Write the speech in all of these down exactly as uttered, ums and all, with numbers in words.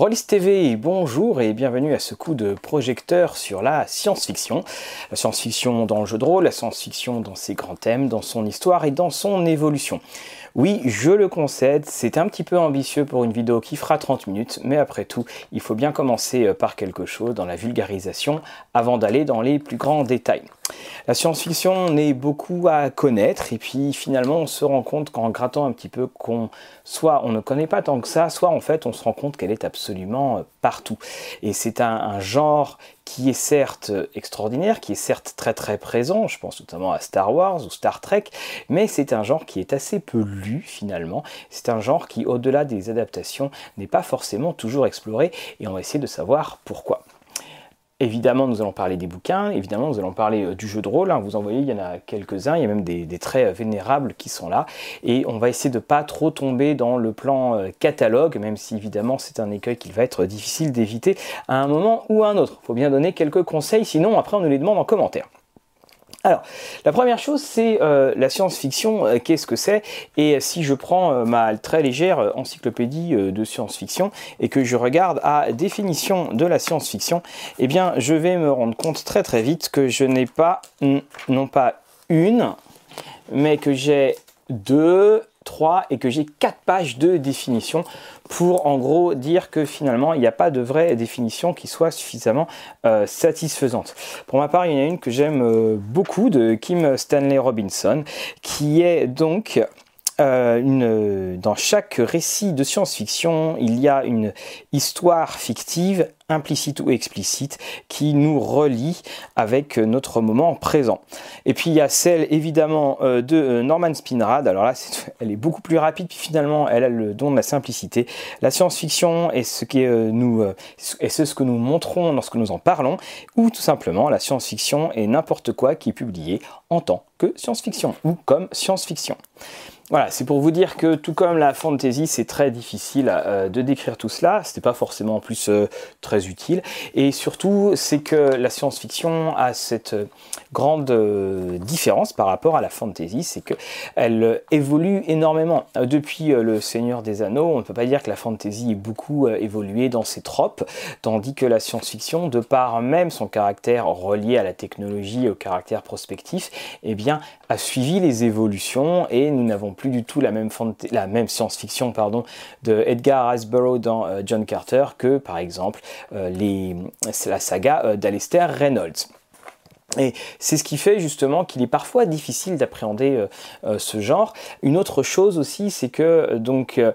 Rollis T V, bonjour et bienvenue à ce coup de projecteur sur la science-fiction. La science-fiction dans le jeu de rôle, la science-fiction dans ses grands thèmes, dans son histoire et dans son évolution. Oui, je le concède, c'est un petit peu ambitieux pour une vidéo qui fera trente minutes, mais après tout, il faut bien commencer par quelque chose dans la vulgarisation avant d'aller dans les plus grands détails. La science-fiction, on est beaucoup à connaître et puis finalement on se rend compte qu'en grattant un petit peu qu'on soit on ne connaît pas tant que ça, soit en fait on se rend compte qu'elle est absolument partout. Et c'est un, un genre qui est certes extraordinaire, qui est certes très très présent, je pense notamment à Star Wars ou Star Trek, mais c'est un genre qui est assez peu lu finalement, c'est un genre qui au-delà des adaptations n'est pas forcément toujours exploré et on va essayer de savoir pourquoi. Évidemment, nous allons parler des bouquins, évidemment, nous allons parler du jeu de rôle. Vous en voyez, il y en a quelques-uns, il y a même des, des traits vénérables qui sont là. Et on va essayer de ne pas trop tomber dans le plan catalogue, même si évidemment, c'est un écueil qu'il va être difficile d'éviter à un moment ou à un autre. Il faut bien donner quelques conseils, sinon après, on nous les demande en commentaire. Alors, la première chose, c'est euh, la science-fiction, euh, qu'est-ce que c'est? Et si je prends euh, ma très légère encyclopédie euh, de science-fiction et que je regarde à définition de la science-fiction, eh bien, je vais me rendre compte très très vite que je n'ai pas, non pas une, mais que j'ai deux, trois et que j'ai quatre pages de définition pour en gros dire que finalement il n'y a pas de vraie définition qui soit suffisamment euh, satisfaisante. Pour ma part, il y en a une que j'aime euh, beaucoup de Kim Stanley Robinson qui est donc euh, une, dans chaque récit de science-fiction il y a une histoire fictive implicite ou explicite qui nous relie avec notre moment présent. Et puis il y a celle évidemment euh, de Norman Spinrad, alors là est, elle est beaucoup plus rapide puis finalement elle a le don de la simplicité. La science-fiction est ce qui est, euh, nous euh, est ce que nous montrons lorsque nous en parlons, ou tout simplement la science-fiction est n'importe quoi qui est publié en tant que science-fiction ou comme science-fiction. Voilà, c'est pour vous dire que tout comme la fantasy, c'est très difficile euh, de décrire tout cela, c'était pas forcément en plus euh, très utile, et surtout c'est que la science-fiction a cette grande euh, différence par rapport à la fantasy, c'est qu'elle euh, évolue énormément. Depuis euh, le Seigneur des Anneaux, on ne peut pas dire que la fantasy ait beaucoup euh, évolué dans ses tropes, tandis que la science-fiction, de par même son caractère relié à la technologie et au caractère prospectif, eh bien, a suivi les évolutions et nous n'avons pas plus du tout la même, la même science-fiction pardon de Edgar Rice Burroughs dans euh, John Carter que par exemple euh, les, la saga euh, d'Alastair Reynolds. Et c'est ce qui fait justement qu'il est parfois difficile d'appréhender euh, euh, ce genre. Une autre chose aussi, c'est que donc euh,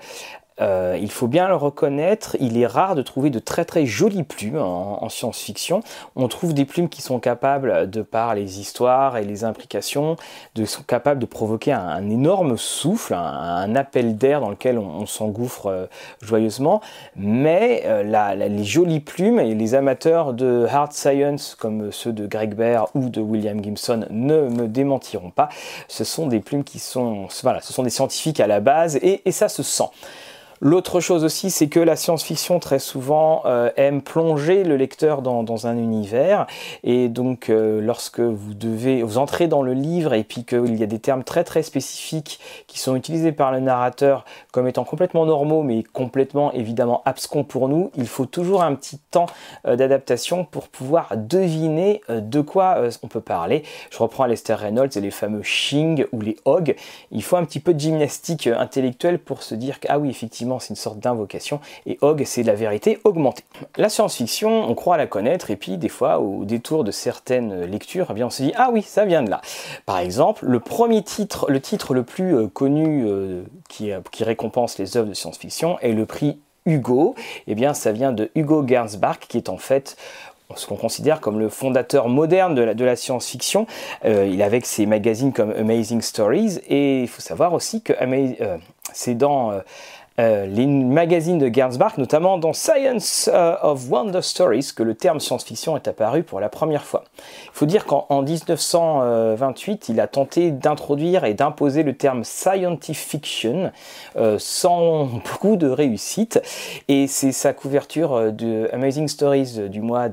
Euh, il faut bien le reconnaître, il est rare de trouver de très très jolies plumes en, en science-fiction. On trouve des plumes qui sont capables, de par les histoires et les implications, de, sont capables de provoquer un, un énorme souffle, un, un appel d'air dans lequel on, on s'engouffre euh, joyeusement. Mais euh, la, la, les jolies plumes et les amateurs de hard science comme ceux de Greg Bear ou de William Gibson ne me démentiront pas. Ce sont des plumes qui sont, voilà, ce sont des scientifiques à la base et, et ça se sent. L'autre chose aussi, c'est que la science-fiction, très souvent, euh, aime plonger le lecteur dans, dans un univers. Et donc, euh, lorsque vous devez vous entrez dans le livre et puis qu'il y a des termes très très spécifiques qui sont utilisés par le narrateur comme étant complètement normaux, mais complètement, évidemment, abscons pour nous, il faut toujours un petit temps euh, d'adaptation pour pouvoir deviner euh, de quoi euh, on peut parler. Je reprends Alastair Reynolds et les fameux Shing ou les Hog. Il faut un petit peu de gymnastique euh, intellectuelle pour se dire que, ah oui, effectivement, c'est une sorte d'invocation et Hog, c'est la vérité augmentée. La science-fiction, on croit la connaître et puis des fois au détour de certaines lectures, eh bien on se dit ah oui, ça vient de là. Par exemple, le premier titre, le titre le plus euh, connu euh, qui, euh, qui récompense les œuvres de science-fiction est le prix Hugo. Eh bien, ça vient de Hugo Gernsback qui est en fait ce qu'on considère comme le fondateur moderne de la, de la science-fiction. Euh, il avait ses magazines comme Amazing Stories et il faut savoir aussi que euh, c'est dans euh, Euh, les magazines de Gernsback, notamment dans Science euh, of Wonder Stories, que le terme science-fiction est apparu pour la première fois. Il faut dire qu'en mille neuf cent vingt-huit, il a tenté d'introduire et d'imposer le terme scientific fiction euh, sans beaucoup de réussite. Et c'est sa couverture de Amazing Stories du mois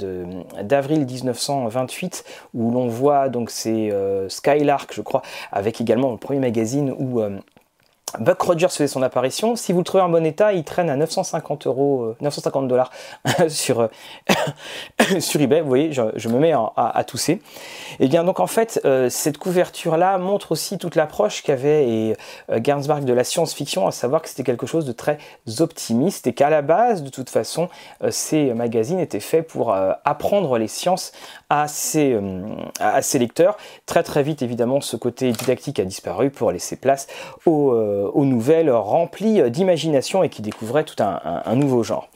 d'avril mille neuf cent vingt-huit, où l'on voit donc ces euh, Skylark, je crois, avec également le premier magazine où... Euh, Buck Rogers faisait son apparition. Si vous le trouvez en bon état, il traîne à neuf cent cinquante euros, neuf cent cinquante dollars sur, euh, sur eBay. Vous voyez, je, je me mets à, à, à tousser. Et bien donc en fait, euh, cette couverture-là montre aussi toute l'approche qu'avait euh, Gernsback de la science-fiction, à savoir que c'était quelque chose de très optimiste et qu'à la base, de toute façon, euh, ces magazines étaient faits pour euh, apprendre les sciences à ses, euh, à ses lecteurs. Très très vite, évidemment, ce côté didactique a disparu pour laisser place aux... Euh, aux nouvelles remplies d'imagination et qui découvraient tout un, un, un nouveau genre.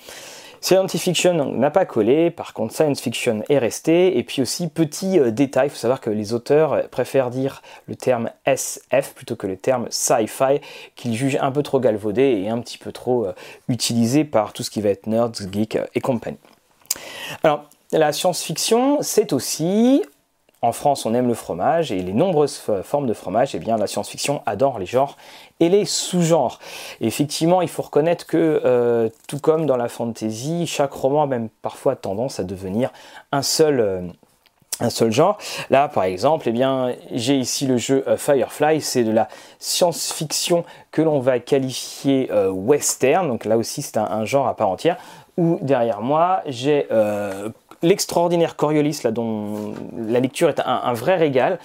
Science fiction n'a pas collé, par contre science fiction est resté, et puis aussi petit euh, détail, il faut savoir que les auteurs préfèrent dire le terme S F plutôt que le terme sci-fi, qu'ils jugent un peu trop galvaudé et un petit peu trop euh, utilisé par tout ce qui va être nerds, geeks et compagnie. Alors, la science-fiction, c'est aussi... En France, on aime le fromage et les nombreuses formes de fromage, eh bien, la science-fiction adore les genres et les sous-genres. Effectivement, il faut reconnaître que, euh, tout comme dans la fantasy, chaque roman a même parfois tendance à devenir un seul... Euh, un seul genre. Là, par exemple, eh bien, j'ai ici le jeu euh, Firefly, c'est de la science-fiction que l'on va qualifier euh, western, donc là aussi c'est un, un genre à part entière, où derrière moi, j'ai... Euh, l'extraordinaire Coriolis, là, dont la lecture est un, un vrai régal,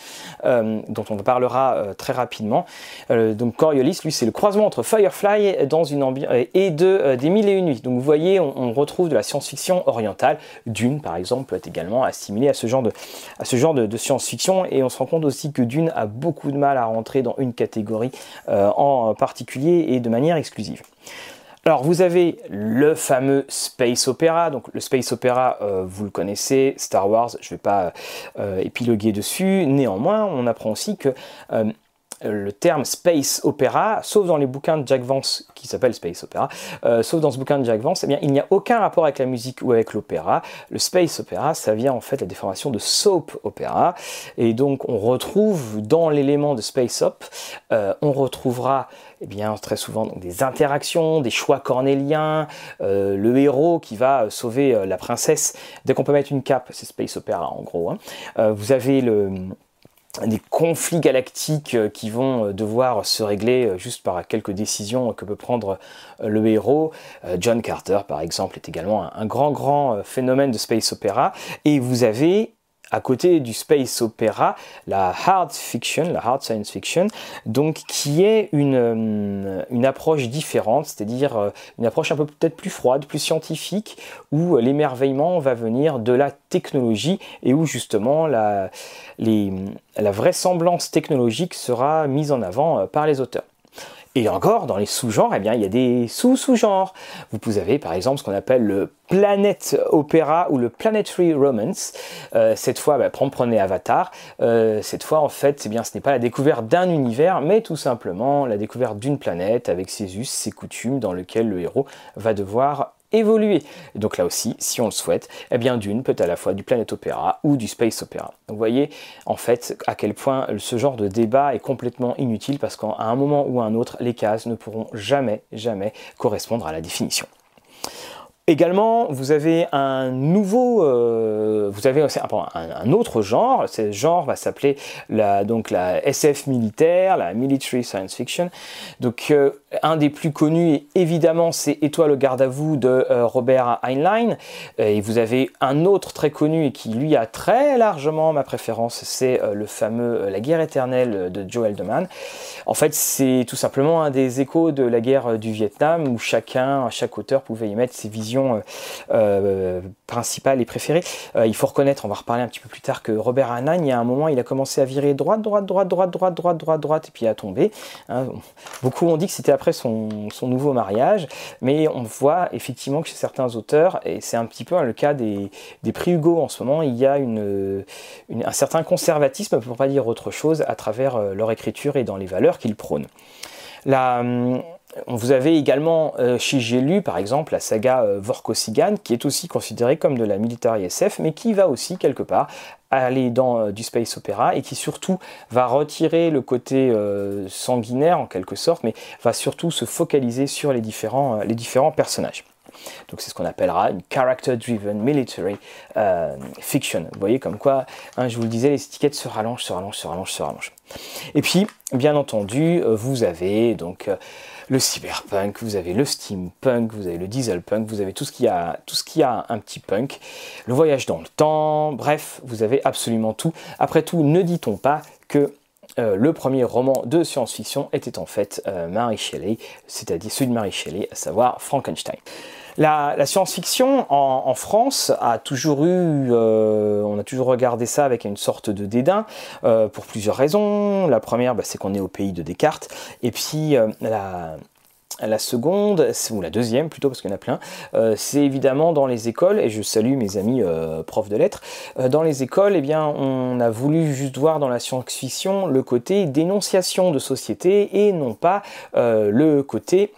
euh, dont on parlera euh, très rapidement. Euh, donc Coriolis, lui, c'est le croisement entre Firefly dans une ambi- et de, euh, des Mille et Une Nuits. Donc vous voyez, on, on retrouve de la science-fiction orientale. Dune, par exemple, peut être également assimilée à ce genre de, à ce genre de, de science-fiction. Et on se rend compte aussi que Dune a beaucoup de mal à rentrer dans une catégorie euh, en particulier et de manière exclusive. Alors vous avez le fameux Space Opera, donc le Space Opera euh, vous le connaissez, Star Wars, je ne vais pas euh, épiloguer dessus, néanmoins on apprend aussi que euh, le terme Space Opera, sauf dans les bouquins de Jack Vance qui s'appelle Space Opera, euh, sauf dans ce bouquin de Jack Vance, eh bien, il n'y a aucun rapport avec la musique ou avec l'opéra. Le Space Opera, ça vient en fait de la déformation de Soap Opera, et donc on retrouve dans l'élément de Space Op, euh, on retrouvera... Eh bien, très souvent, donc, des interactions, des choix cornéliens, euh, le héros qui va sauver euh, la princesse. Dès qu'on peut mettre une cape, c'est Space Opera en gros. Hein. Euh, vous avez le, des conflits galactiques euh, qui vont euh, devoir se régler euh, juste par quelques décisions euh, que peut prendre euh, le héros. Euh, John Carter, par exemple, est également un, un grand, grand euh, phénomène de Space Opera. Et vous avez... à côté du space opéra, la hard fiction, la hard science fiction, donc qui est une, une approche différente, c'est-à-dire une approche un peu peut-être plus froide, plus scientifique, où l'émerveillement va venir de la technologie et où justement la, les, la vraisemblance technologique sera mise en avant par les auteurs. Et encore, dans les sous-genres, eh bien, il y a des sous-sous-genres. Vous avez par exemple ce qu'on appelle le Planet Opera ou le Planetary Romance. Euh, cette fois, bah, prenez Avatar. Euh, cette fois, en fait, eh bien, ce n'est pas la découverte d'un univers, mais tout simplement la découverte d'une planète avec ses us, ses coutumes, dans lequel le héros va devoir évoluer. Et donc là aussi, si on le souhaite, eh bien, Dune peut être à la fois du Planet Opera ou du Space Opera. Vous voyez, en fait, à quel point ce genre de débat est complètement inutile parce qu'à un moment ou à un autre, les cases ne pourront jamais, jamais correspondre à la définition. Également, vous avez un nouveau, euh, vous avez un, un autre genre. Ce genre va s'appeler la, donc la S F militaire, la military science fiction. Donc, euh, un des plus connus, évidemment, c'est Étoiles au garde à vous de euh, Robert Heinlein. Et vous avez un autre très connu et qui lui a très largement ma préférence, c'est euh, le fameux euh, La Guerre éternelle de Joel Haldeman. En fait, c'est tout simplement un des échos de la guerre euh, du Vietnam où chacun, chaque auteur pouvait y mettre ses visions Euh, euh, principale et préférée. Euh, il faut reconnaître, on va reparler un petit peu plus tard, que Robert Heinlein, il y a un moment, il a commencé à virer droite, droite, droite, droite, droite, droite, droite, droite, et puis à tomber. Hein, bon. Beaucoup ont dit que c'était après son, son nouveau mariage, mais on voit effectivement que chez certains auteurs, et c'est un petit peu le cas des, des prix Hugo en ce moment, il y a une, une, un certain conservatisme, pour ne pas dire autre chose, à travers leur écriture et dans les valeurs qu'ils prônent. La... Vous avez également euh, chez J'ai lu, par exemple, la saga euh, Vorkosigan, qui est aussi considérée comme de la military S F, mais qui va aussi, quelque part, aller dans euh, du space opéra et qui surtout va retirer le côté euh, sanguinaire, en quelque sorte, mais va surtout se focaliser sur les différents, euh, les différents personnages. Donc c'est ce qu'on appellera une character-driven military euh, fiction. Vous voyez comme quoi, hein, je vous le disais, les étiquettes se rallongent, se rallongent, se rallongent, se rallongent. Et puis, bien entendu, vous avez donc euh, le cyberpunk, vous avez le steampunk, vous avez le dieselpunk, vous avez tout ce qui a, tout ce qui a un petit punk, le voyage dans le temps, bref, vous avez absolument tout. Après tout, ne dit-on pas que Euh, le premier roman de science-fiction était en fait euh, Mary Shelley, c'est-à-dire celui de Mary Shelley, à savoir Frankenstein. La, la science-fiction en, en France a toujours eu, euh, on a toujours regardé ça avec une sorte de dédain euh, pour plusieurs raisons. La première, bah, c'est qu'on est au pays de Descartes, et puis euh, la... La seconde, ou la deuxième plutôt, parce qu'il y en a plein, euh, c'est évidemment dans les écoles, et je salue mes amis euh, profs de lettres, euh, dans les écoles, eh bien, on a voulu juste voir dans la science-fiction le côté dénonciation de société, et non pas euh, le côté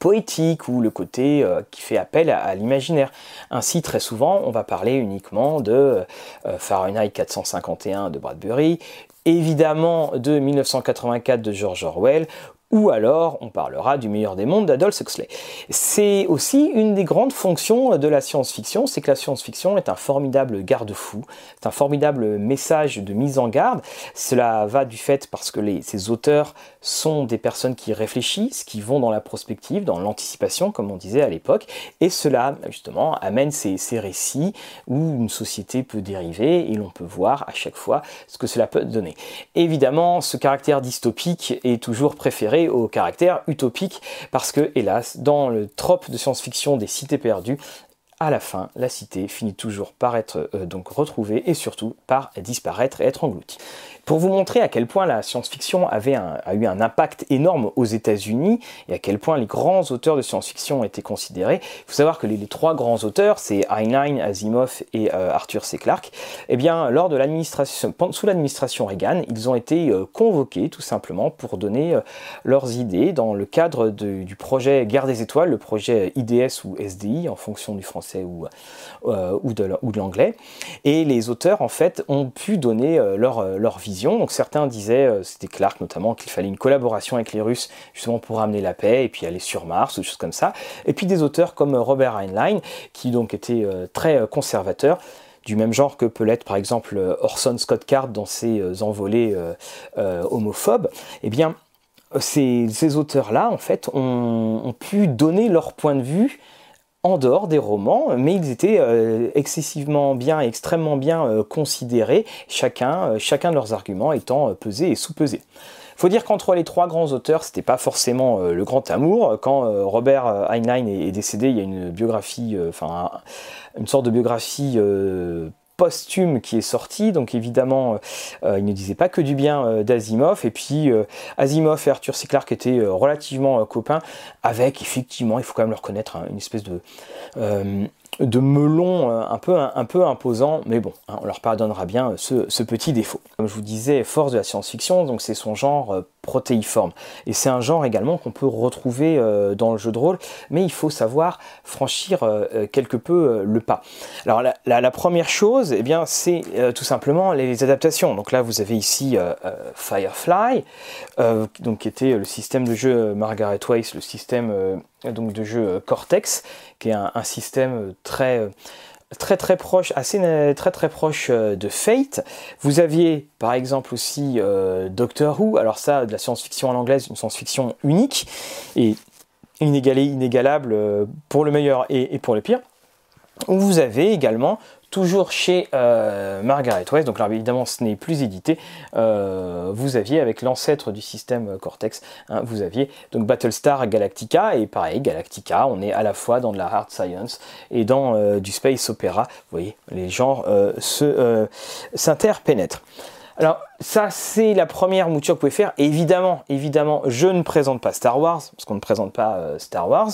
poétique ou le côté euh, qui fait appel à, à l'imaginaire. Ainsi, très souvent, on va parler uniquement de euh, Fahrenheit quatre cent cinquante et un de Bradbury, évidemment de mille neuf cent quatre-vingt-quatre de George Orwell, ou alors on parlera du meilleur des mondes d'Aldous Huxley. C'est aussi une des grandes fonctions de la science-fiction, c'est que la science-fiction est un formidable garde-fou, c'est un formidable message de mise en garde. Cela va du fait parce que les, ces auteurs sont des personnes qui réfléchissent, qui vont dans la prospective, dans l'anticipation, comme on disait à l'époque, et cela, justement, amène ces, ces récits où une société peut dériver, et l'on peut voir à chaque fois ce que cela peut donner. Évidemment, ce caractère dystopique est toujours préféré au caractère utopique, parce que, hélas, dans le trope de science-fiction des cités perdues, à la fin, la cité finit toujours par être euh, donc retrouvée, et surtout par disparaître et être engloutie. Pour vous montrer à quel point la science-fiction avait un, a eu un impact énorme aux États-Unis et à quel point les grands auteurs de science-fiction ont été considérés, il faut savoir que les, les trois grands auteurs, c'est Heinlein, Asimov et euh, Arthur C. Clarke, eh bien, lors de l'administration, sous l'administration Reagan, ils ont été euh, convoqués tout simplement pour donner euh, leurs idées dans le cadre de, du projet Guerre des Étoiles, le projet I D S ou S D I en fonction du français ou, euh, ou de, ou de l'anglais, et les auteurs en fait ont pu donner euh, leur, euh, leur vision. Donc certains disaient, euh, c'était Clarke notamment, qu'il fallait une collaboration avec les Russes justement pour amener la paix et puis aller sur Mars ou des choses comme ça, et puis des auteurs comme Robert Heinlein qui donc était euh, très conservateur, du même genre que peut l'être par exemple Orson Scott Card dans ses euh, envolées euh, euh, homophobes. Eh bien ces, ces auteurs-là en fait ont, ont pu donner leur point de vue en dehors des romans, mais ils étaient euh, excessivement bien, extrêmement bien euh, considérés, chacun, euh, chacun de leurs arguments étant euh, pesés et sous-pesés. Faut dire qu'entre les trois grands auteurs, c'était pas forcément euh, le grand amour. Quand euh, Robert Heinlein est, est décédé, il y a une biographie, enfin euh, une sorte de biographie euh, posthume qui est sorti, donc évidemment euh, il ne disait pas que du bien euh, d'Asimov, et puis euh, Asimov et Arthur C. Clarke étaient euh, relativement euh, copains, avec effectivement, il faut quand même le reconnaître, hein, une espèce de, euh, de melon euh, un, peu, un, un peu imposant, mais bon, hein, on leur pardonnera bien ce, ce petit défaut. Comme je vous disais, force de la science-fiction, donc c'est son genre euh, protéiforme, et c'est un genre également qu'on peut retrouver euh, dans le jeu de rôle, mais il faut savoir franchir euh, quelque peu euh, le pas. Alors la, la, la première chose, eh bien, c'est euh, tout simplement les, les adaptations. Donc là vous avez ici euh, euh, Firefly, euh, donc qui était le système de jeu Margaret Weiss, le système euh, donc de jeu Cortex, qui est un, un système très très très proche, assez très très proche de Fate. Vous aviez par exemple aussi euh, Doctor Who, alors ça, de la science-fiction à l'anglaise, une science-fiction unique et inégalée, inégalable pour le meilleur et, et pour le pire. Vous avez également, toujours chez euh, Margaret Weiss, donc là évidemment ce n'est plus édité, euh, vous aviez avec l'ancêtre du système Cortex, hein, vous aviez donc Battlestar Galactica, et pareil, Galactica, on est à la fois dans de la hard science et dans euh, du space opéra. Vous voyez, les genres euh, se, euh, s'interpénètrent. Alors ça, c'est la première mouture que vous pouvez faire. Évidemment, évidemment, je ne présente pas Star Wars, parce qu'on ne présente pas euh, Star Wars.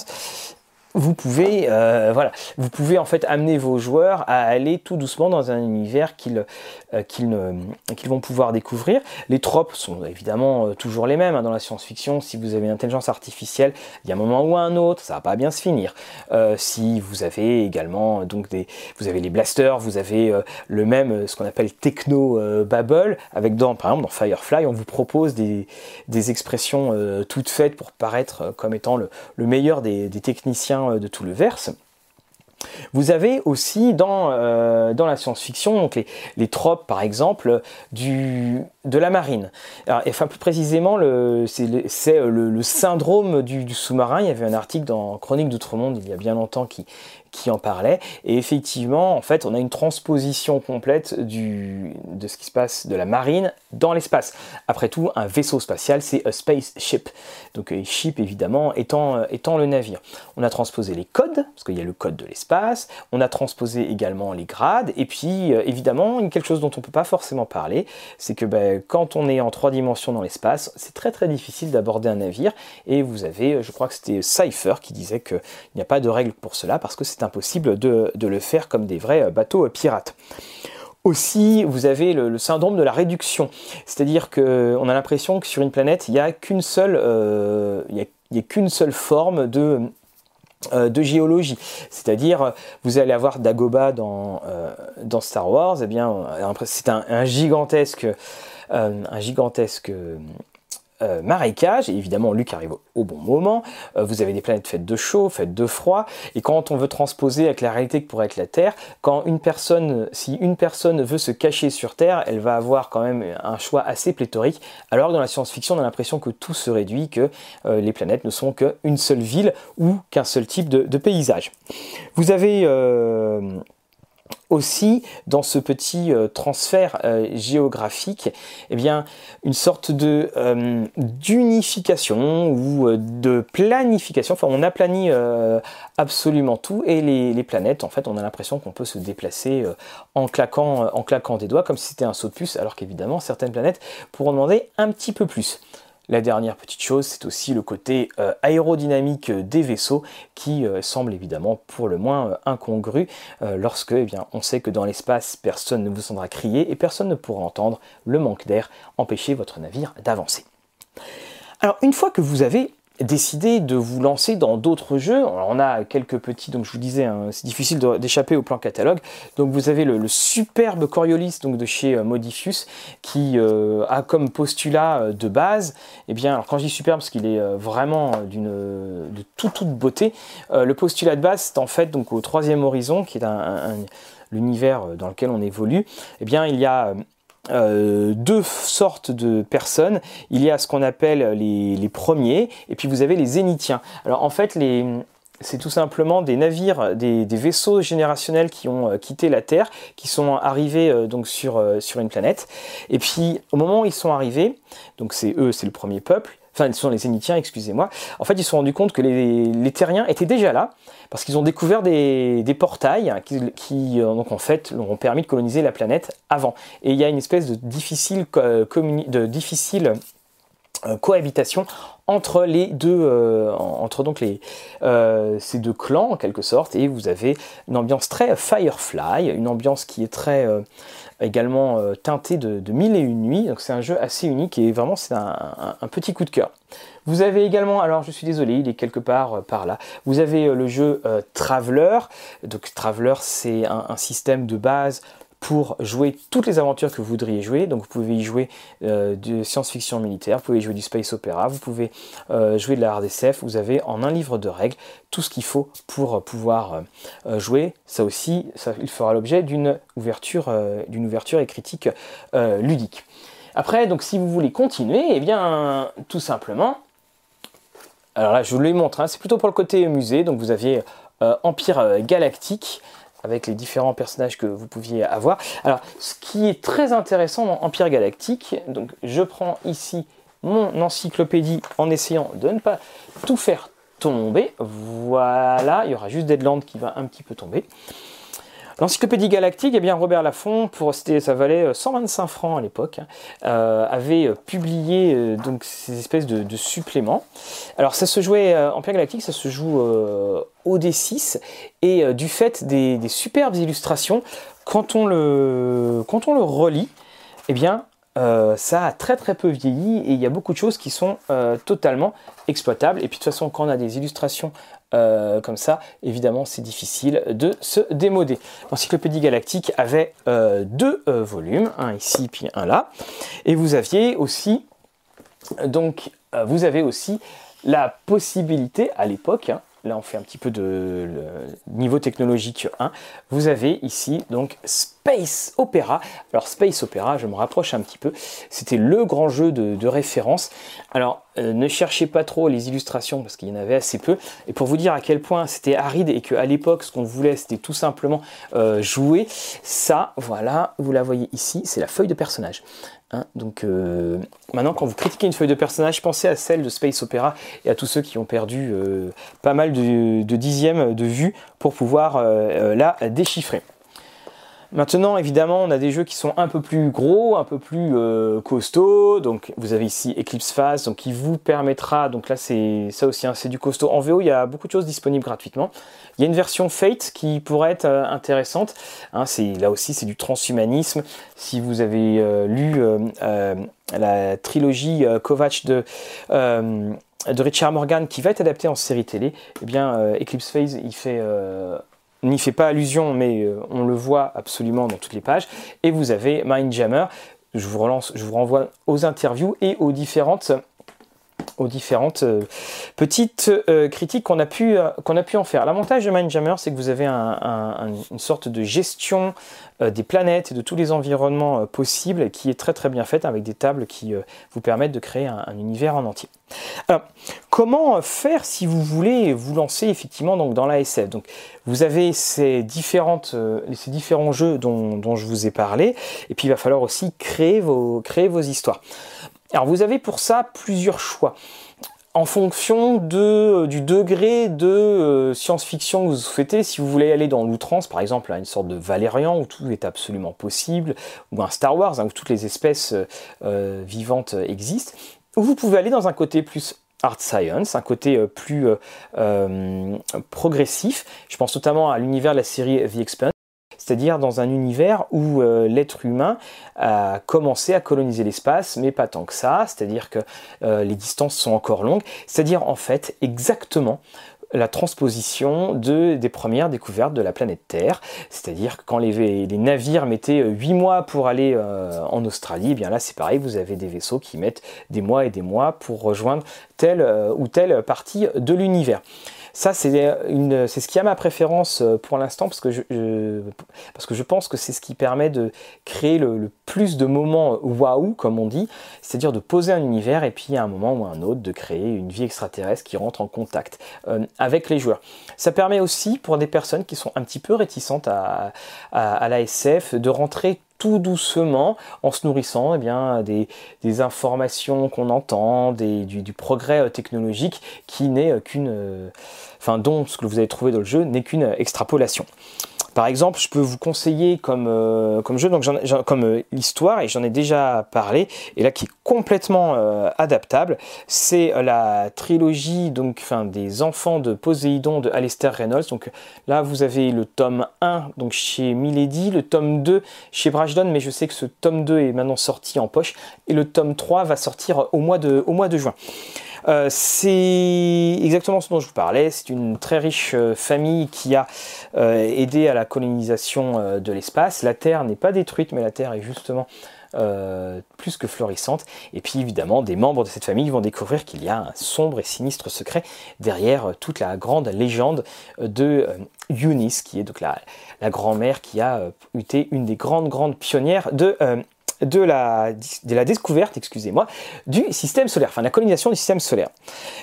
Vous pouvez, euh, voilà, vous pouvez en fait amener vos joueurs à aller tout doucement dans un univers qu'ils euh, qu'ils ne, qu'ils vont pouvoir découvrir. Les tropes sont évidemment toujours les mêmes, hein, dans la science-fiction. Si vous avez une intelligence artificielle, il y a un moment ou un autre, ça va pas bien se finir. Euh, si vous avez également donc des, vous avez les blasters, vous avez euh, le même ce qu'on appelle techno euh, babble, avec dans par exemple dans Firefly, on vous propose des, des expressions euh, toutes faites pour paraître euh, comme étant le, le meilleur des, des techniciens hein, de tout le verse. Vous avez aussi dans, euh, dans la science-fiction les, les tropes, par exemple, du, de la marine. Alors, enfin, plus précisément, c'est le, le, le syndrome du, du sous-marin. Il y avait un article dans Chronique d'Outre-Monde, il y a bien longtemps, qui, qui en parlait. Et effectivement, en fait, on a une transposition complète du, de ce qui se passe de la marine dans l'espace. Après tout, un vaisseau spatial, c'est a spaceship. Donc, ship, évidemment, étant, étant le navire. On a transposé les codes, parce qu'il y a le code de l'espace. On a transposé également les grades, et puis euh, évidemment, quelque chose dont on ne peut pas forcément parler, c'est que ben, quand on est en trois dimensions dans l'espace, c'est très très difficile d'aborder un navire, et vous avez, je crois que c'était Cypher qui disait qu'il n'y a pas de règle pour cela, parce que c'est impossible de, de le faire comme des vrais bateaux pirates. Aussi, vous avez le, le syndrome de la réduction, c'est-à-dire qu'on a l'impression que sur une planète, il n'y a qu'une seule, euh, il y a, il y a qu'une seule forme de... de géologie, c'est-à-dire vous allez avoir Dagobah dans, euh, dans Star Wars, eh bien c'est un, un gigantesque, euh, un gigantesque euh, marécage, et évidemment Luke arrive au bon moment, euh, vous avez des planètes faites de chaud, faites de froid, et quand on veut transposer avec la réalité que pourrait être la Terre, quand une personne, si une personne veut se cacher sur Terre, elle va avoir quand même un choix assez pléthorique, alors que dans la science-fiction, on a l'impression que tout se réduit, que euh, les planètes ne sont qu'une seule ville ou qu'un seul type de, de paysage. Vous avez... Euh Aussi, dans ce petit euh, transfert euh, géographique, eh bien, une sorte de euh, d'unification ou euh, de planification. Enfin, on aplanit euh, absolument tout, et les, les planètes, en fait, on a l'impression qu'on peut se déplacer euh, en claquant, euh, en claquant des doigts, comme si c'était un saut de puce, alors qu'évidemment, certaines planètes pourront demander un petit peu plus. La dernière petite chose, c'est aussi le côté euh, aérodynamique des vaisseaux qui euh, semble évidemment pour le moins euh, incongru euh, lorsque eh bien, on sait que dans l'espace, personne ne vous entendra crier et personne ne pourra entendre le manque d'air empêcher votre navire d'avancer. Alors, une fois que vous avez décidé de vous lancer dans d'autres jeux, alors, on a quelques petits, donc je vous disais, hein, c'est difficile d'échapper au plan catalogue, donc vous avez le, le superbe Coriolis donc, de chez euh, Modiphius, qui euh, a comme postulat euh, de base, et eh bien, alors quand je dis superbe, parce qu'il est euh, vraiment d'une de toute toute beauté, euh, le postulat de base, c'est en fait donc, au troisième horizon, qui est un, un, un, l'univers dans lequel on évolue, et eh bien, il y a... Euh, Euh, deux sortes de personnes. Il y a ce qu'on appelle les, les premiers, et puis vous avez les zénithiens. Alors en fait, les... c'est tout simplement des navires, des, des vaisseaux générationnels qui ont euh, quitté la Terre, qui sont arrivés euh, donc sur, euh, sur une planète. Et puis au moment où ils sont arrivés, donc c'est eux, c'est le premier peuple, enfin ils sont les Zénithiens, excusez-moi, en fait ils se sont rendus compte que les, les Terriens étaient déjà là, parce qu'ils ont découvert des, des portails qui, qui donc en fait, leur ont permis de coloniser la planète avant. Et il y a une espèce de difficile, de difficile cohabitation entre les deux, euh, entre donc les, euh, ces deux clans en quelque sorte, et vous avez une ambiance très Firefly, une ambiance qui est très euh, également euh, teintée de, de mille et une nuits, donc c'est un jeu assez unique et vraiment c'est un, un, un petit coup de cœur. Vous avez également, alors je suis désolé, il est quelque part euh, par là, vous avez euh, le jeu euh, Traveler, donc Traveler c'est un, un système de base pour jouer toutes les aventures que vous voudriez jouer. Donc vous pouvez y jouer euh, de science-fiction militaire, vous pouvez y jouer du Space Opera, vous pouvez euh, jouer de la R D C F, vous avez en un livre de règles tout ce qu'il faut pour pouvoir euh, jouer. Ça aussi, ça, il fera l'objet d'une ouverture, euh, d'une ouverture et critique euh, ludique. Après, donc si vous voulez continuer, eh bien tout simplement, alors là je vous les montre, hein, c'est plutôt pour le côté musée, donc vous aviez euh, Empire Galactique, avec les différents personnages que vous pouviez avoir. Alors, ce qui est très intéressant dans Empire Galactique, donc je prends ici mon encyclopédie en essayant de ne pas tout faire tomber. Voilà, il y aura juste Deadland qui va un petit peu tomber. L'encyclopédie Galactique, eh bien Robert Laffont, pour ça valait cent vingt-cinq francs à l'époque, euh, avait publié euh, donc ces espèces de, de suppléments. Alors ça se jouait euh, Empire Galactique, ça se joue euh, au D six, et euh, du fait des, des superbes illustrations, quand on le quand on le relit, eh bien Euh, ça a très très peu vieilli et il y a beaucoup de choses qui sont euh, totalement exploitables. Et puis de toute façon, quand on a des illustrations euh, comme ça, évidemment c'est difficile de se démoder. L'encyclopédie Galactique avait euh, deux euh, volumes, un ici puis un là. Et vous aviez aussi, donc euh, vous avez aussi la possibilité à l'époque, hein, là on fait un petit peu de niveau technologique un, vous avez ici donc Space Opera. Alors Space Opera, je me rapproche un petit peu, c'était le grand jeu de, de référence. Alors euh, ne cherchez pas trop les illustrations parce qu'il y en avait assez peu, et pour vous dire à quel point c'était aride et qu'à l'époque ce qu'on voulait c'était tout simplement euh, jouer, ça voilà, vous la voyez ici, c'est la feuille de personnage. Hein, donc euh, maintenant quand vous critiquez une feuille de personnage, pensez à celle de Space Opera et à tous ceux qui ont perdu euh, pas mal de, de dixièmes de vue pour pouvoir euh, la déchiffrer. Maintenant évidemment on a des jeux qui sont un peu plus gros, un peu plus euh, costauds, donc vous avez ici Eclipse Phase, donc qui vous permettra, donc là c'est ça aussi, hein, c'est du costaud. En V O il y a beaucoup de choses disponibles gratuitement, il y a une version Fate qui pourrait être euh, intéressante, hein, là aussi c'est du transhumanisme, si vous avez euh, lu euh, euh, la trilogie euh, Kovacs de... Euh, de Richard Morgan qui va être adapté en série télé, eh bien euh, Eclipse Phase il fait euh, n'y fait pas allusion mais euh, on le voit absolument dans toutes les pages. Et vous avez Mindjammer, je vous relance, je vous renvoie aux interviews et aux différentes aux différentes euh, petites euh, critiques qu'on a pu euh, qu'on a pu en faire. L'avantage de Mindjammer, c'est que vous avez un, un, une sorte de gestion euh, des planètes et de tous les environnements euh, possibles qui est très très bien faite, avec des tables qui euh, vous permettent de créer un, un univers en entier. Alors, comment faire si vous voulez vous lancer effectivement donc dans la S F? Donc, vous avez ces différentes euh, ces différents jeux dont, dont je vous ai parlé, et puis il va falloir aussi créer vos créer vos histoires. Alors vous avez pour ça plusieurs choix en fonction de, du degré de science-fiction que vous souhaitez. Si vous voulez aller dans l'outrance, par exemple, à une sorte de Valérian où tout est absolument possible, ou un Star Wars, hein, où toutes les espèces euh, vivantes existent, vous pouvez aller dans un côté plus art science, un côté plus euh, euh, progressif. Je pense notamment à l'univers de la série The Expanse. C'est-à-dire dans un univers où euh, l'être humain a commencé à coloniser l'espace, mais pas tant que ça, c'est-à-dire que euh, les distances sont encore longues, c'est-à-dire en fait exactement la transposition de, des premières découvertes de la planète Terre, c'est-à-dire que quand les, les navires mettaient huit mois pour aller euh, en Australie, eh bien là c'est pareil, vous avez des vaisseaux qui mettent des mois et des mois pour rejoindre telle euh, ou telle partie de l'univers. Ça, c'est ce qui a ma préférence pour l'instant, parce, parce que je pense que c'est ce qui permet de créer le, le plus de moments waouh, comme on dit, c'est-à-dire de poser un univers et puis à un moment ou à un autre de créer une vie extraterrestre qui rentre en contact euh, avec les joueurs. Ça permet aussi pour des personnes qui sont un petit peu réticentes à, à, à la S F de rentrer tout doucement, en se nourrissant eh bien, des, des informations qu'on entend, des, du, du progrès technologique qui n'est qu'une... Euh, enfin, dont ce que vous avez trouvé dans le jeu n'est qu'une extrapolation. Par exemple, je peux vous conseiller comme, euh, comme jeu, donc j'en, j'en, comme euh, histoire, et j'en ai déjà parlé, et là qui est complètement euh, adaptable, c'est la trilogie donc, enfin, des enfants de Poséidon de Alastair Reynolds. Donc là vous avez le tome un donc, chez Milady, le tome deux chez Bragelonne, mais je sais que ce tome deux est maintenant sorti en poche, et le tome trois va sortir au mois de, au mois de juin. Euh, c'est exactement ce dont je vous parlais, c'est une très riche euh, famille qui a euh, aidé à la colonisation euh, de l'espace. La Terre n'est pas détruite, mais la Terre est justement euh, plus que florissante, et puis évidemment des membres de cette famille vont découvrir qu'il y a un sombre et sinistre secret derrière euh, toute la grande légende euh, de euh, Eunice, qui est donc la, la grand-mère qui a euh, été une des grandes grandes pionnières de... Euh, De la, de la découverte, excusez-moi, du système solaire, enfin de la colonisation du système solaire.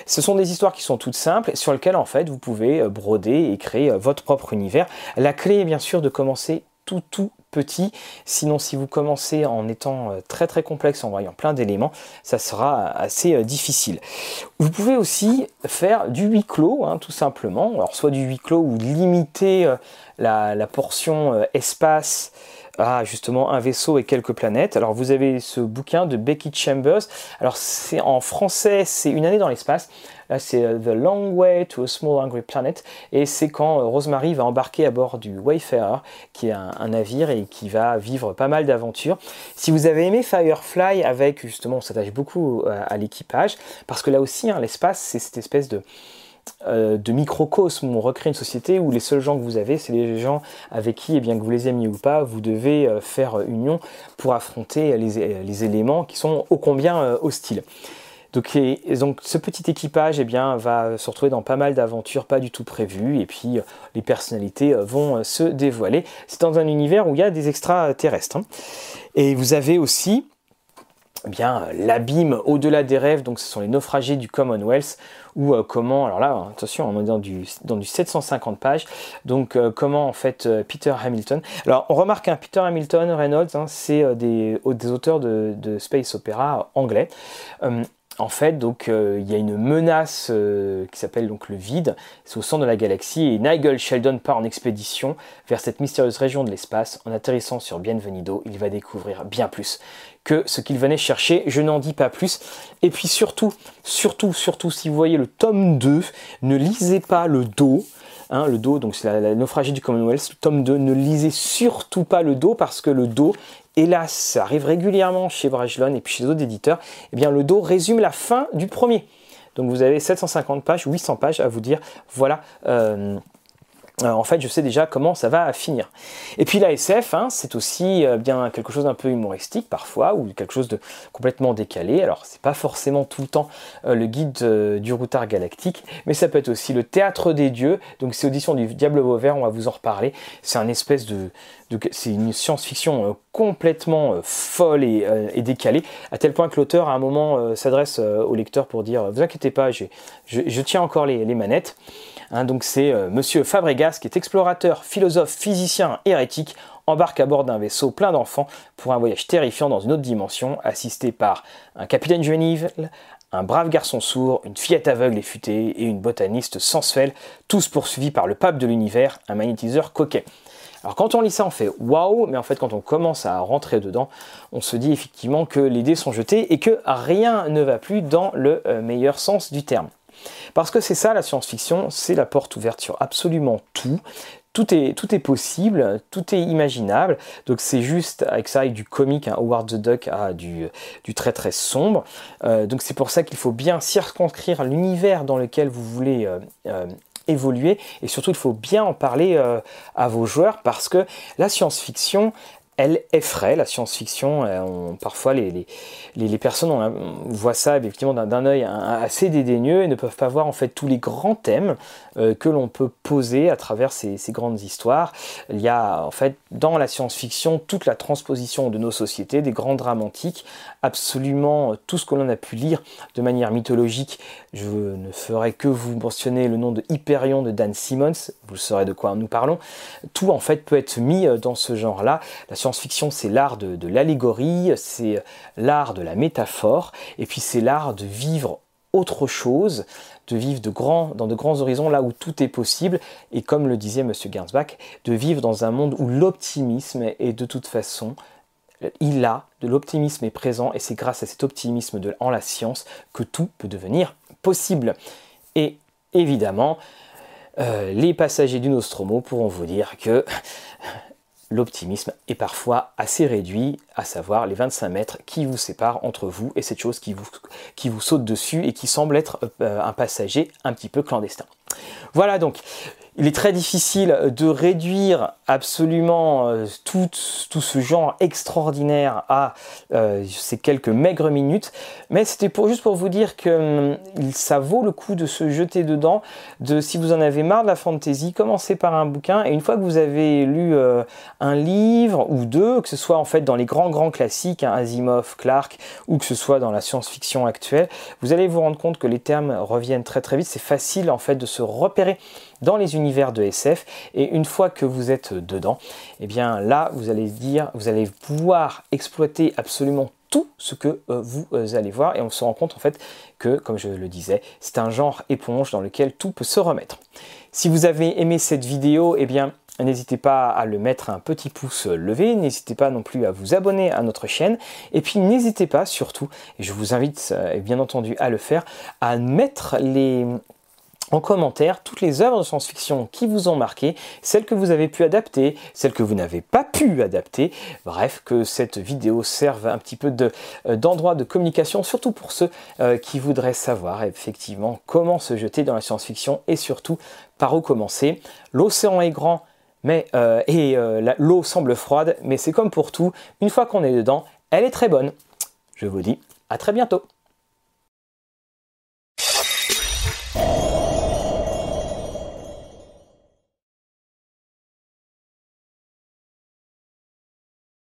Ce sont des histoires qui sont toutes simples, sur lesquelles en fait vous pouvez broder et créer votre propre univers. La clé est bien sûr de commencer tout tout petit, sinon si vous commencez en étant très très complexe, en voyant plein d'éléments, ça sera assez difficile. Vous pouvez aussi faire du huis clos, hein, tout simplement, alors soit du huis clos ou limiter la, la portion espace. Ah, justement, un vaisseau et quelques planètes. Alors, vous avez ce bouquin de Becky Chambers. Alors, c'est en français, c'est Une année dans l'espace. Là, c'est The Long Way to a Small Hungry Planet. Et c'est quand Rosemary va embarquer à bord du Wayfarer, qui est un, un navire et qui va vivre pas mal d'aventures. Si vous avez aimé Firefly, avec, justement, on s'attache beaucoup à, à l'équipage, parce que là aussi, hein, l'espace, c'est cette espèce de... Euh, de microcosme où on recrée une société où les seuls gens que vous avez, c'est les gens avec qui, eh bien, que vous les aimiez ou pas, vous devez euh, faire euh, union pour affronter euh, les, euh, les éléments qui sont ô combien euh, hostiles. Donc, et, et donc ce petit équipage eh bien, va se retrouver dans pas mal d'aventures pas du tout prévues, et puis les personnalités vont se dévoiler. C'est dans un univers où il y a des extraterrestres. Hein. Et vous avez aussi eh bien, l'abîme au-delà des rêves, donc ce sont les naufragés du Commonwealth, ou euh, comment, alors là, attention, on est dans du, dans du sept cent cinquante pages, donc euh, comment en fait euh, Peter Hamilton. Alors on remarque hein, Peter Hamilton, Reynolds, hein, c'est euh, des, des auteurs de, de Space Opera anglais. Euh, En fait, donc, euh, il y a une menace euh, qui s'appelle donc le vide, c'est au centre de la galaxie, et Nigel Sheldon part en expédition vers cette mystérieuse région de l'espace. En atterrissant sur Bienvenido, il va découvrir bien plus que ce qu'il venait chercher, je n'en dis pas plus. Et puis surtout, surtout, surtout, si vous voyez le tome deux, ne lisez pas le dos, hein, le dos, donc c'est la, la naufragée du Commonwealth, le tome deux, ne lisez surtout pas le dos, parce que le dos... Hélas, ça arrive régulièrement chez Bragelonne et puis chez d'autres éditeurs, eh bien le dos résume la fin du premier. Donc vous avez sept cent cinquante pages, huit cents pages à vous dire, voilà, euh, en fait je sais déjà comment ça va finir. Et puis la S F, hein, c'est aussi eh bien quelque chose d'un peu humoristique parfois, ou quelque chose de complètement décalé. Alors c'est pas forcément tout le temps euh, le guide euh, du routard galactique, mais ça peut être aussi le théâtre des dieux. Donc c'est Audition du Diable Vauvert, on va vous en reparler. C'est un espèce de... C'est une science-fiction euh, complètement euh, folle et, euh, et décalée, à tel point que l'auteur, à un moment, euh, s'adresse euh, au lecteur pour dire « Vous inquiétez pas, je, je tiens encore les, les manettes. Hein ». Donc c'est euh, Monsieur Fabregas, qui est explorateur, philosophe, physicien, hérétique, embarque à bord d'un vaisseau plein d'enfants pour un voyage terrifiant dans une autre dimension, assisté par un capitaine juvénile, un brave garçon sourd, une fillette aveugle et futée et une botaniste sensuelle, tous poursuivis par le pape de l'univers, un magnétiseur coquet. Alors quand on lit ça, on fait waouh, mais en fait quand on commence à rentrer dedans, on se dit effectivement que les dés sont jetés et que rien ne va plus dans le meilleur sens du terme. Parce que c'est ça la science-fiction, c'est la porte ouverte sur absolument tout. Tout est, tout est possible, tout est imaginable, donc c'est juste avec ça, avec du comique, hein, Howard the Duck à du, du très très sombre, euh, donc c'est pour ça qu'il faut bien circonscrire l'univers dans lequel vous voulez euh, euh, évoluer, et surtout il faut bien en parler euh, à vos joueurs, parce que la science-fiction, elle effraie, la science-fiction, euh, on, parfois les, les, les, les personnes on, on voient ça effectivement d'un, d'un œil assez dédaigneux, et ne peuvent pas voir en fait tous les grands thèmes euh, que l'on peut poser à travers ces, ces grandes histoires. Il y a en fait dans la science-fiction toute la transposition de nos sociétés, des grands drames antiques, absolument tout ce que l'on a pu lire de manière mythologique. Je ne ferai que vous mentionner le nom de Hyperion de Dan Simmons, vous saurez de quoi nous parlons. Tout en fait peut être mis dans ce genre-là. La science-fiction, c'est l'art de, de l'allégorie, c'est l'art de la métaphore, et puis c'est l'art de vivre autre chose, de vivre de grands, dans de grands horizons, là où tout est possible, et comme le disait Monsieur Gernsback, de vivre dans un monde où l'optimisme est de toute façon, il a, de l'optimisme est présent, et c'est grâce à cet optimisme de, en la science que tout peut devenir possible. Et évidemment, euh, les passagers du Nostromo pourront vous dire que... l'optimisme est parfois assez réduit, à savoir les vingt-cinq mètres qui vous séparent entre vous et cette chose qui vous, qui vous saute dessus et qui semble être euh, un passager un petit peu clandestin. Voilà, donc il est très difficile de réduire absolument euh, tout, tout ce genre extraordinaire à euh, ces quelques maigres minutes, mais c'était pour, juste pour vous dire que hum, ça vaut le coup de se jeter dedans. De, si vous en avez marre de la fantasy, commencez par un bouquin, et une fois que vous avez lu euh, un livre ou deux, que ce soit en fait dans les grands grands classiques, hein, Asimov, Clarke, ou que ce soit dans la science-fiction actuelle, vous allez vous rendre compte que les termes reviennent très très vite, c'est facile en fait de se repérer dans les univers de S F, et une fois que vous êtes dedans, eh bien là vous allez dire, vous allez pouvoir exploiter absolument tout ce que euh, vous euh, allez voir, et on se rend compte en fait que, comme je le disais, c'est un genre éponge dans lequel tout peut se remettre. Si vous avez aimé cette vidéo, eh bien n'hésitez pas à le mettre un petit pouce levé, n'hésitez pas non plus à vous abonner à notre chaîne, et puis n'hésitez pas surtout, et je vous invite euh, bien entendu à le faire, à mettre les... en commentaire toutes les œuvres de science-fiction qui vous ont marqué, celles que vous avez pu adapter, celles que vous n'avez pas pu adapter. Bref, que cette vidéo serve un petit peu de, d'endroit de communication, surtout pour ceux euh, qui voudraient savoir effectivement comment se jeter dans la science-fiction et surtout par où commencer. L'océan est grand mais, euh, et euh, la, l'eau semble froide, mais c'est comme pour tout, une fois qu'on est dedans, elle est très bonne. Je vous dis à très bientôt.